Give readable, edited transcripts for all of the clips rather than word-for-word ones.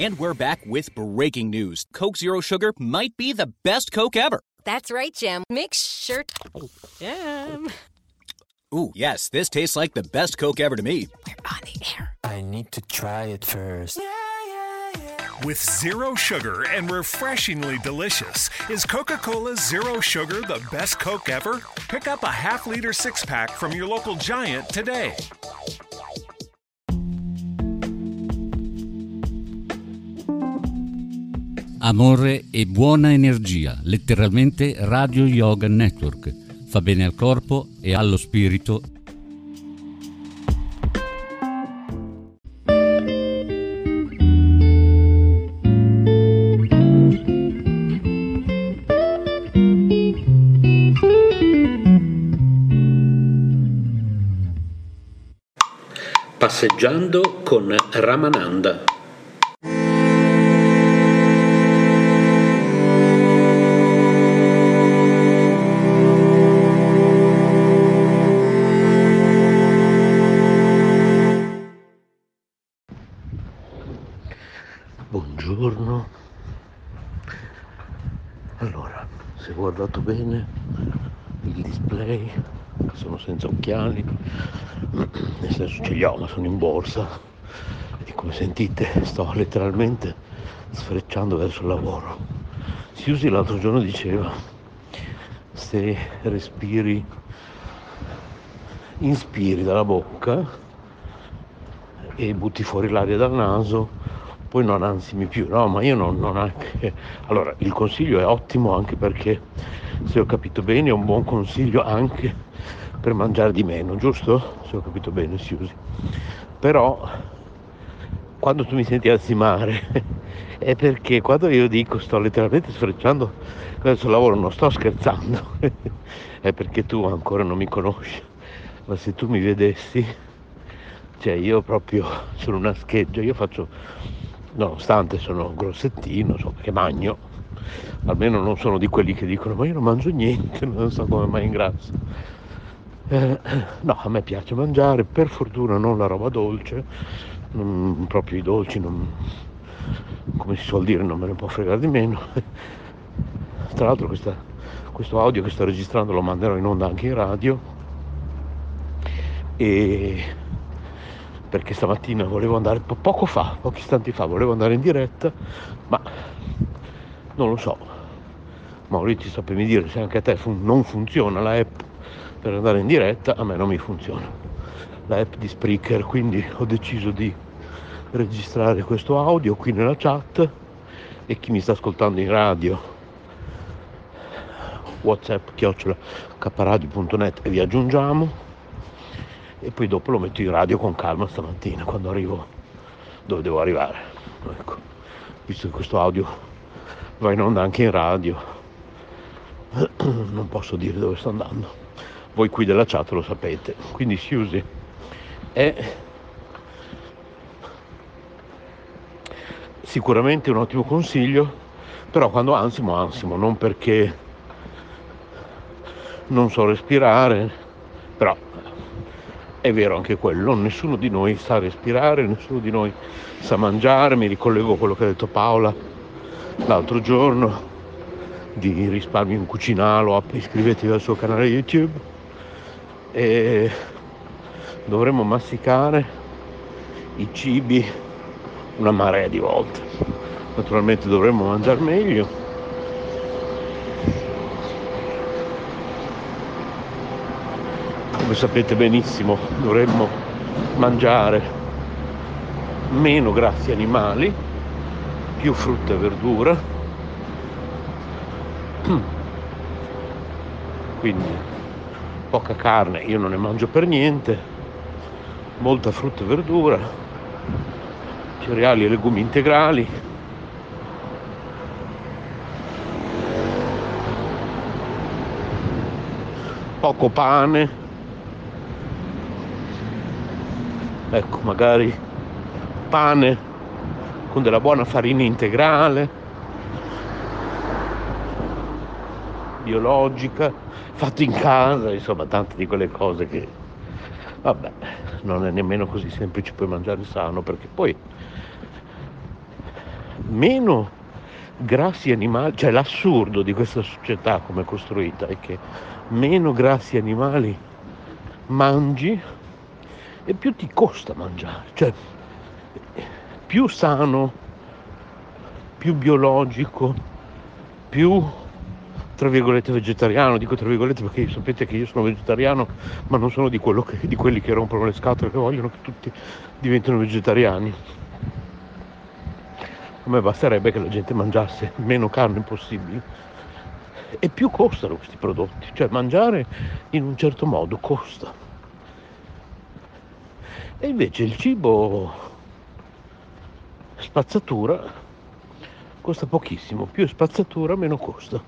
And we're back with breaking news. Coke Zero Sugar might be the best Coke ever. That's right, Jim. Make sure... Jim... Ooh, yes, this tastes like the best Coke ever to me. We're on the air. I need to try it first. Yeah, yeah, yeah. With zero sugar and refreshingly delicious, is Coca-Cola Zero Sugar the best Coke ever? Pick up a half-liter six-pack from your local Giant today. Amore e buona energia, letteralmente Radio Yoga Network. Fa bene al corpo e allo spirito. Passeggiando con Ramananda. Allora, se guardato bene il display, sono senza occhiali, nel senso ce li ho ma sono in borsa e come sentite sto letteralmente sfrecciando verso il lavoro. Siusi l'altro giorno diceva, se respiri, inspiri dalla bocca e butti fuori l'aria dal naso, poi non ansimi più, no? Ma io non anche... Allora, il consiglio è ottimo anche perché, se ho capito bene, è un buon consiglio anche per mangiare di meno, giusto? Se ho capito bene, si usi. Però, quando tu mi senti ansimare, è perché quando io dico sto letteralmente sfrecciando verso il lavoro, non sto scherzando, è perché tu ancora non mi conosci. Ma se tu mi vedessi, cioè io proprio sono una scheggia, io faccio... Nonostante sono grossettino, che magno, almeno non sono di quelli che dicono ma io non mangio niente, non so come mai ingrasso. No, a me piace mangiare, per fortuna non la roba dolce, non, proprio i dolci, non, come si suol dire, non me ne può fregare di meno. Tra l'altro questo audio che sto registrando lo manderò in onda anche in radio, e... perché stamattina volevo andare, pochi istanti fa volevo andare in diretta, ma non lo so, Maurizio sta per mi dire se anche a te non funziona la app per andare in diretta. A me non mi funziona la app di Spreaker, quindi ho deciso di registrare questo audio qui nella chat, e chi mi sta ascoltando in radio whatsapp@Caparadio.net e vi aggiungiamo. E poi dopo lo metto in radio con calma stamattina quando arrivo dove devo arrivare, ecco, visto che questo audio va in onda anche in radio non posso dire dove sto andando, voi qui della chat lo sapete. Quindi si usi è sicuramente un ottimo consiglio, però quando ansimo, non perché non so respirare, però è vero anche quello, nessuno di noi sa respirare, nessuno di noi sa mangiare. Mi ricollego a quello che ha detto Paola l'altro giorno di Risparmio in Cucinalo, iscrivetevi al suo canale YouTube, e dovremmo masticare i cibi una marea di volte. Naturalmente dovremmo mangiare meglio, come sapete benissimo, dovremmo mangiare meno grassi animali, più frutta e verdura, quindi poca carne, io non ne mangio per niente, molta frutta e verdura, cereali e legumi integrali, poco pane. Ecco, magari pane con della buona farina integrale, biologica, fatto in casa, insomma tante di quelle cose che, vabbè, non è nemmeno così semplice poi mangiare sano, perché poi meno grassi animali, cioè l'assurdo di questa società come è costruita è che meno grassi animali mangi e più ti costa mangiare, cioè più sano, più biologico, più tra virgolette vegetariano, dico tra virgolette perché sapete che io sono vegetariano ma non sono di quelli che rompono le scatole, che vogliono che tutti diventino vegetariani. A me basterebbe che la gente mangiasse meno carne possibile, e più costano questi prodotti, cioè mangiare in un certo modo costa. E invece il cibo spazzatura costa pochissimo, più è spazzatura meno costa.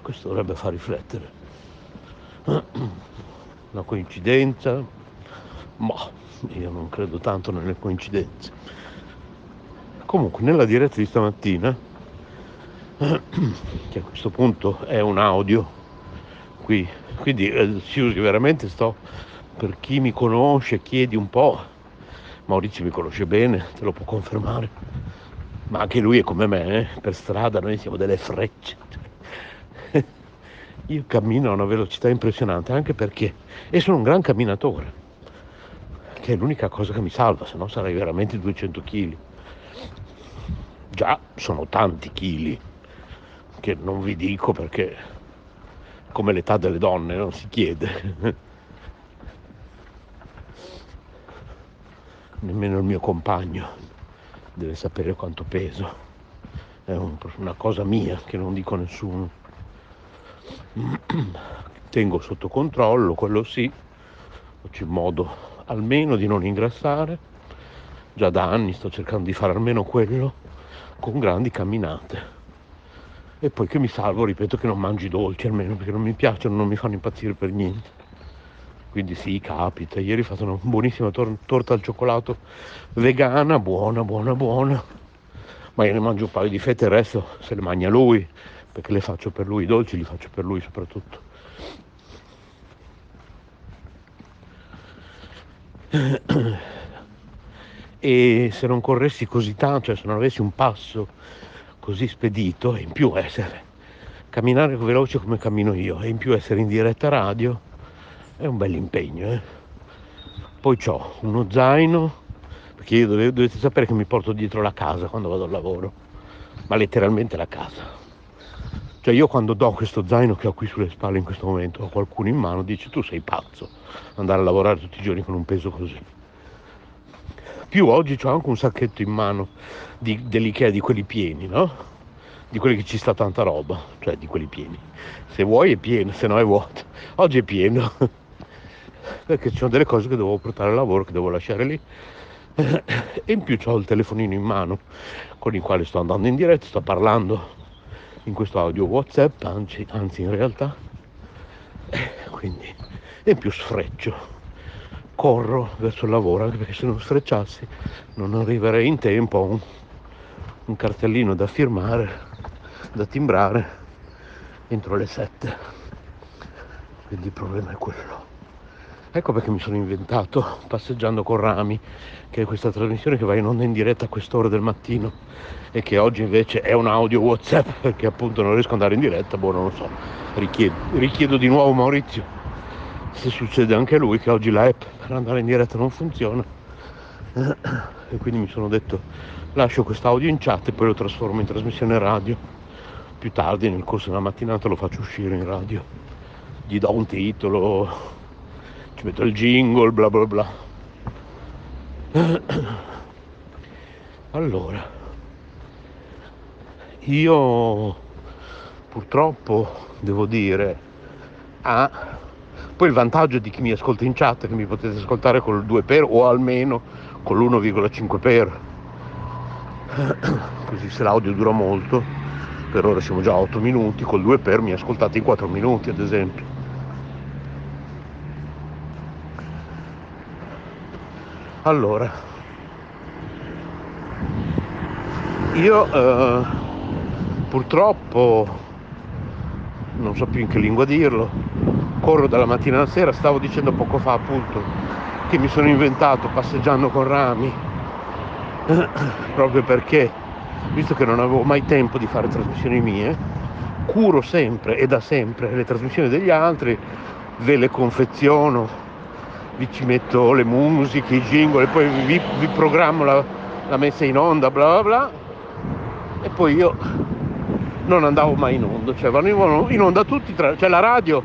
Questo dovrebbe far riflettere. Una coincidenza? Ma io non credo tanto nelle coincidenze. Comunque nella diretta di stamattina, che a questo punto è un audio, qui, quindi si usi veramente, sto, per chi mi conosce, chiedi un po', Maurizio mi conosce bene, te lo può confermare, ma anche lui è come me, per strada noi siamo delle frecce. Io cammino a una velocità impressionante, anche perché, e sono un gran camminatore, che è l'unica cosa che mi salva, se no sarei veramente 200 kg. Già sono tanti chili, che non vi dico perché, come l'età delle donne, non si chiede. Nemmeno il mio compagno deve sapere quanto peso. È una cosa mia che non dico a nessuno. Tengo sotto controllo, quello sì, faccio in modo almeno di non ingrassare, già da anni sto cercando di fare almeno quello con grandi camminate, e poi che mi salvo, ripeto, che non mangi dolci almeno, perché non mi piacciono, non mi fanno impazzire per niente, quindi sì, capita. Ieri ho fatto una buonissima torta al cioccolato vegana, buona, ma io ne mangio un paio di fette, il resto se le mangia lui, perché le faccio per lui, i dolci li faccio per lui soprattutto. E se non corressi così tanto, cioè se non avessi un passo così spedito, e in più essere camminare veloce come cammino io, e in più essere in diretta radio, è un bel impegno, eh? Poi c'ho uno zaino, perché io dovete sapere che mi porto dietro la casa quando vado al lavoro, ma letteralmente la casa. Cioè io quando do questo zaino che ho qui sulle spalle in questo momento a qualcuno in mano, dice: tu sei pazzo, andare a lavorare tutti i giorni con un peso così. Più oggi c'ho anche un sacchetto in mano dell'Ikea, di quelli pieni, no? Di quelli che ci sta tanta roba, cioè di quelli pieni. Se vuoi è pieno, se no è vuoto. Oggi è pieno, perché ci sono delle cose che devo portare al lavoro, che devo lasciare lì. E in più c'ho il telefonino in mano con il quale sto andando in diretta, sto parlando in questo audio WhatsApp, anzi in realtà, quindi, e in più sfreccio, corro verso il lavoro, anche perché se non sfrecciassi non arriverei in tempo a un cartellino da firmare, da timbrare entro le 7, quindi il problema è quello. Ecco perché mi sono inventato, Passeggiando con Rami, che è questa trasmissione che va in onda in diretta a quest'ora del mattino, e che oggi invece è un audio WhatsApp, perché appunto non riesco ad andare in diretta, non lo so, richiedo di nuovo Maurizio, se succede anche lui, che oggi la app per andare in diretta non funziona, e quindi mi sono detto lascio quest'audio in chat e poi lo trasformo in trasmissione radio, più tardi nel corso della mattinata lo faccio uscire in radio, gli do un titolo, ci metto il jingle, bla bla bla. Allora, io purtroppo devo dire poi il vantaggio di chi mi ascolta in chat è che mi potete ascoltare col 2x o almeno con l'1,5x, così se l'audio dura molto, per ora siamo già a 8 minuti, col 2x mi ascoltate in 4 minuti ad esempio. Allora, io purtroppo, non so più in che lingua dirlo, corro dalla mattina alla sera. Stavo dicendo poco fa appunto che mi sono inventato Passeggiando con Rami, proprio perché, visto che non avevo mai tempo di fare trasmissioni mie, curo sempre e da sempre le trasmissioni degli altri, ve le confeziono, vi ci metto le musiche, i jingle, e poi vi programmo la messa in onda, bla bla bla, e poi io non andavo mai in onda, cioè vanno in onda tutti, cioè la radio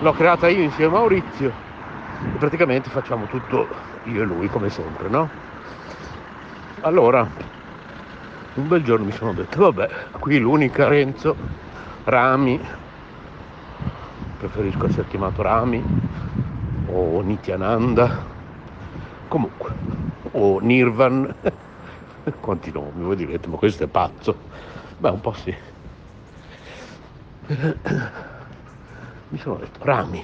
l'ho creata io insieme a Maurizio e praticamente facciamo tutto io e lui come sempre, no? Allora un bel giorno mi sono detto vabbè, qui l'unica Renzo, Rami, preferisco essere chiamato Rami o Nityananda, comunque, o Nirvan, quanti nomi, voi direte ma questo è pazzo, beh un po' sì, mi sono detto Rami,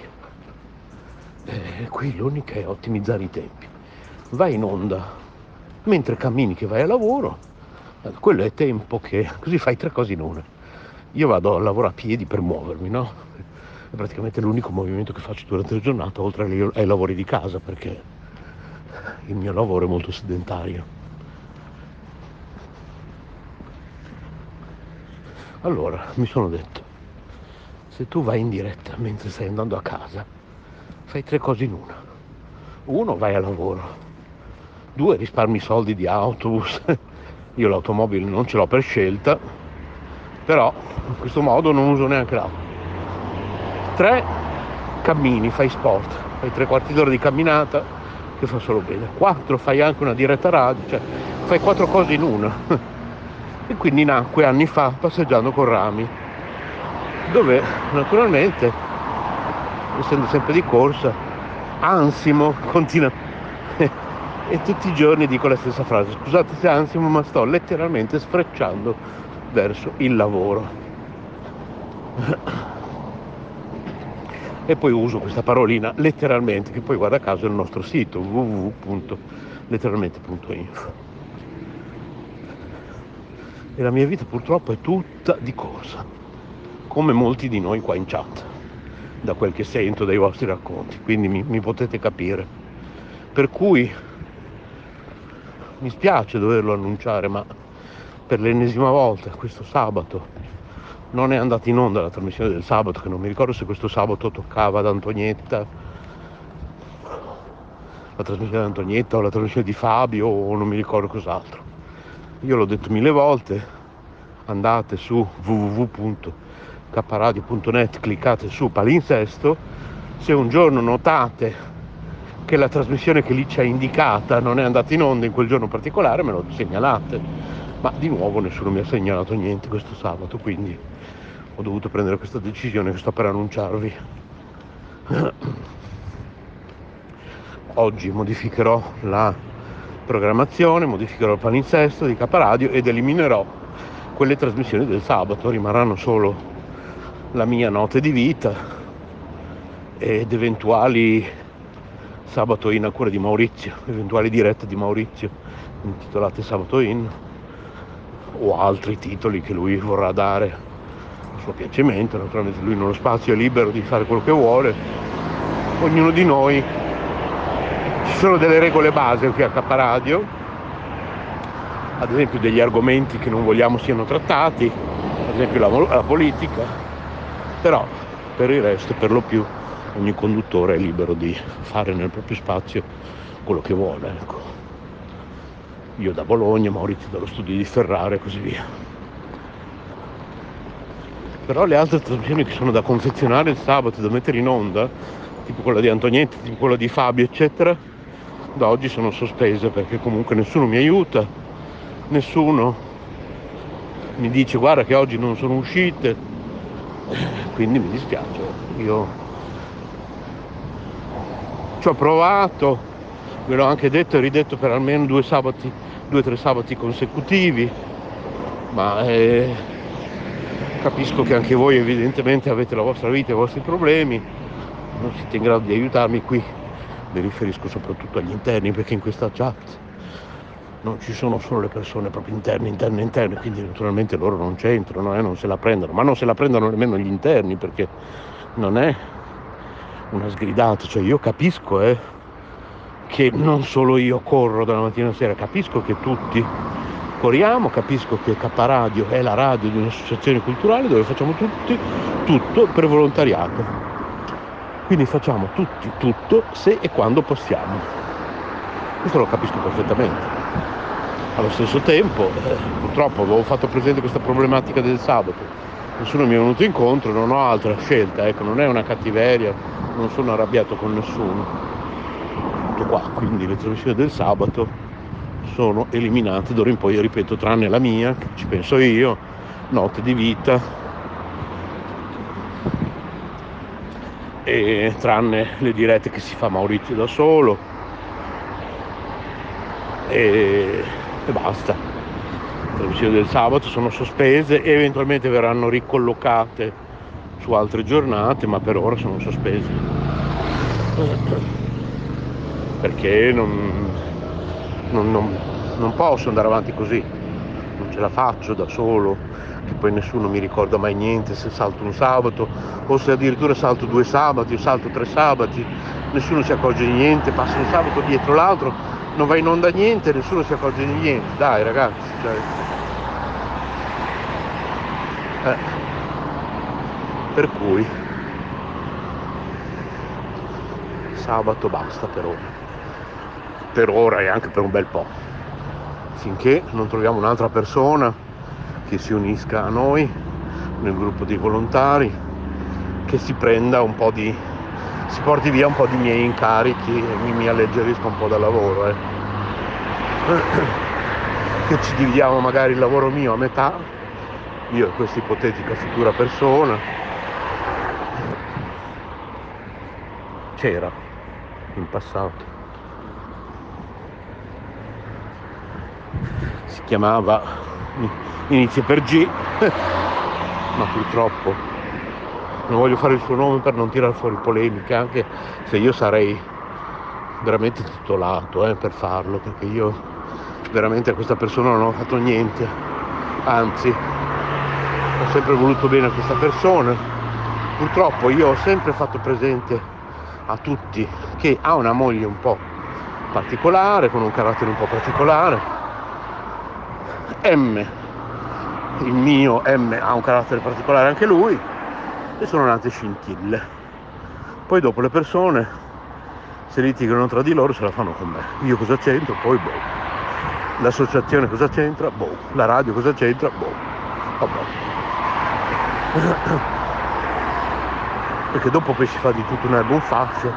qui l'unica è ottimizzare i tempi, vai in onda mentre cammini che vai a lavoro, quello è tempo che, così fai tre cose in una, io vado a lavorare a piedi per muovermi, no? È praticamente l'unico movimento che faccio durante la giornata oltre ai lavori di casa, perché il mio lavoro è molto sedentario. Allora mi sono detto, se tu vai in diretta mentre stai andando a casa, fai tre cose in una. Uno, vai al lavoro. Due, risparmi soldi di autobus. Io l'automobile non ce l'ho per scelta, però in questo modo non uso neanche l'auto. Tre, cammini, fai sport, fai tre quarti d'ora di camminata che fa solo bene. Quattro, fai anche una diretta radio, cioè fai quattro cose in una. E quindi nacque anni fa Passeggiando con Rami, dove naturalmente, essendo sempre di corsa, ansimo continua e tutti i giorni dico la stessa frase, scusate se ansimo ma sto letteralmente sfrecciando verso il lavoro. E poi uso questa parolina letteralmente, che poi guarda caso è il nostro sito www.letteralmente.info. E la mia vita purtroppo è tutta di corsa, come molti di noi qua in chat, da quel che sento dai vostri racconti, quindi mi potete capire. Per cui mi spiace doverlo annunciare, ma per l'ennesima volta questo sabato non è andata in onda la trasmissione del sabato, che non mi ricordo se questo sabato toccava ad Antonietta, la trasmissione di Antonietta o la trasmissione di Fabio o non mi ricordo cos'altro. Io l'ho detto 1000 volte, andate su www.Caparadio.net, cliccate su palinsesto, se un giorno notate che la trasmissione che lì c'è indicata non è andata in onda in quel giorno particolare, me lo segnalate. Ma di nuovo nessuno mi ha segnalato niente questo sabato, quindi ho dovuto prendere questa decisione che sto per annunciarvi. Oggi modificherò la programmazione, modificherò il palinsesto di Caparadio ed eliminerò quelle trasmissioni del sabato, rimarranno solo la mia notte di vita ed eventuali sabato in a cura di Maurizio, eventuali dirette di Maurizio intitolate sabato in, o altri titoli che lui vorrà dare a suo piacimento. Naturalmente lui nello spazio è libero di fare quello che vuole, ognuno di noi, ci sono delle regole base qui a Caparadio, ad esempio degli argomenti che non vogliamo siano trattati, ad esempio la politica, però per il resto per lo più ogni conduttore è libero di fare nel proprio spazio quello che vuole, ecco. Io da Bologna, Maurizio dallo studio di Ferrara e così via. Però le altre trasmissioni che sono da confezionare il sabato, da mettere in onda, tipo quella di Antonietta, tipo quella di Fabio, eccetera, da oggi sono sospese, perché comunque nessuno mi aiuta, nessuno mi dice guarda che oggi non sono uscite, quindi mi dispiace. Io ci ho provato, ve l'ho anche detto e ridetto per almeno 2 o 3 sabati consecutivi, ma capisco che anche voi evidentemente avete la vostra vita e i vostri problemi, non siete in grado di aiutarmi qui, mi riferisco soprattutto agli interni, perché in questa chat non ci sono solo le persone proprio interne, quindi naturalmente loro non c'entrano, non se la prendono, ma non se la prendono nemmeno gli interni, perché non è una sgridata, cioè io capisco che non solo io corro dalla mattina alla sera, capisco che tutti corriamo, capisco che Caparadio è la radio di un'associazione culturale dove facciamo tutti tutto per volontariato, quindi facciamo tutti tutto se e quando possiamo. Questo lo capisco perfettamente. Allo stesso tempo purtroppo avevo fatto presente questa problematica del sabato, nessuno mi è venuto incontro, non ho altra scelta, ecco, non è una cattiveria, non sono arrabbiato con nessuno, tutto qua. Quindi le trasmissioni del sabato sono eliminate d'ora in poi, ripeto, tranne la mia, che ci penso io, Notte di Vita, e tranne le dirette che si fa Maurizio da solo e basta. Le trasmissioni del sabato sono sospese e eventualmente verranno ricollocate su altre giornate, ma per ora sono sospese perché non posso andare avanti così, non ce la faccio da solo, che poi nessuno mi ricorda mai niente se salto un sabato o se addirittura salto 2 sabati o salto 3 sabati, nessuno si accorge di niente, passa un sabato dietro l'altro, non va in onda niente, nessuno si accorge di niente, dai ragazzi, cioè. Per cui sabato basta per ora e anche per un bel po', finché non troviamo un'altra persona che si unisca a noi nel gruppo dei volontari, che si prenda un po' di, si porti via un po' di miei incarichi e mi alleggerisca un po' dal lavoro, che ci dividiamo magari il lavoro mio a metà, io e questa ipotetica futura persona. C'era in passato, si chiamava inizia per G ma purtroppo non voglio fare il suo nome per non tirar fuori polemiche, anche se io sarei veramente titolato per farlo, perché io veramente a questa persona non ho fatto niente, anzi ho sempre voluto bene a questa persona. Purtroppo io ho sempre fatto presente a tutti che ha una moglie un po' particolare, con un carattere un po' particolare. Il mio M ha un carattere particolare anche lui, e sono nate scintille. Poi dopo le persone se litigano tra di loro, se la fanno con me. Io cosa c'entro? Poi boh. L'associazione cosa c'entra? Boh. La radio cosa c'entra? Boh. Vabbè. Perché dopo poi si fa di tutto un erba un fascio,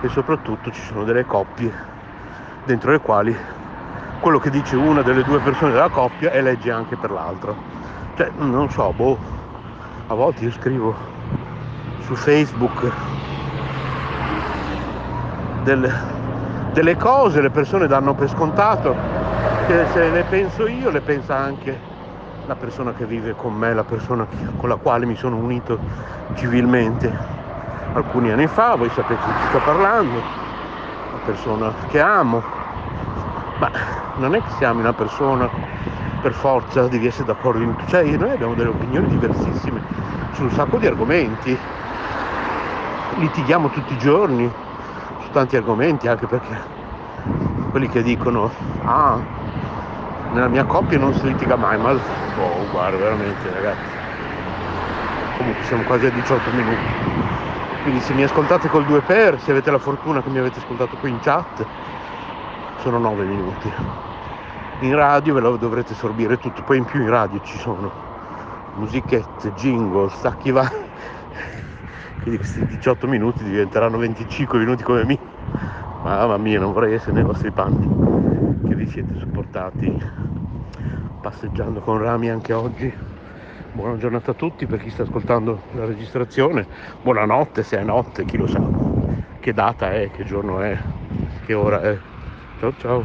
e soprattutto ci sono delle coppie dentro le quali quello che dice una delle due persone della coppia è legge anche per l'altra, cioè non so, boh, a volte io scrivo su Facebook delle cose, le persone danno per scontato che se le penso io le pensa anche la persona che vive con me, la persona con la quale mi sono unito civilmente alcuni anni fa, voi sapete di chi sto parlando, la persona che amo. Ma non è che si ami una persona per forza devi essere d'accordo in tutto, cioè noi abbiamo delle opinioni diversissime su un sacco di argomenti, litighiamo tutti i giorni su tanti argomenti, anche perché quelli che dicono nella mia coppia non si litiga mai, ma boh, guarda, veramente ragazzi, comunque siamo quasi a 18 minuti, quindi se mi ascoltate col 2x, se avete la fortuna che mi avete ascoltato qui in chat, sono 9 minuti in radio, ve lo dovrete sorbire tutto. Poi in più in radio ci sono musichette, jingle, stacchi vari, quindi questi 18 minuti diventeranno 25 minuti come me. Mamma mia, non vorrei essere nei vostri panni, che vi siete supportati passeggiando con Rami anche oggi. Buona giornata a tutti, per chi sta ascoltando la registrazione buonanotte, se è notte, chi lo sa che data è, che giorno è, che ora è. Ciao ciao.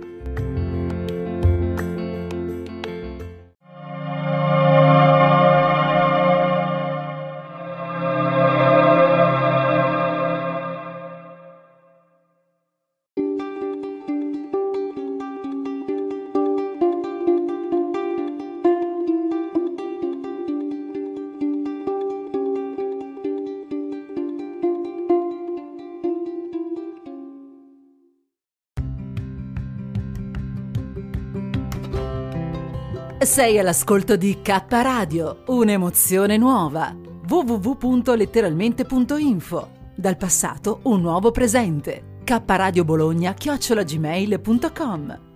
Sei all'ascolto di K-Radio, un'emozione nuova. www.letteralmente.info. Dal passato un nuovo presente. Caparadio Bologna @gmail.com.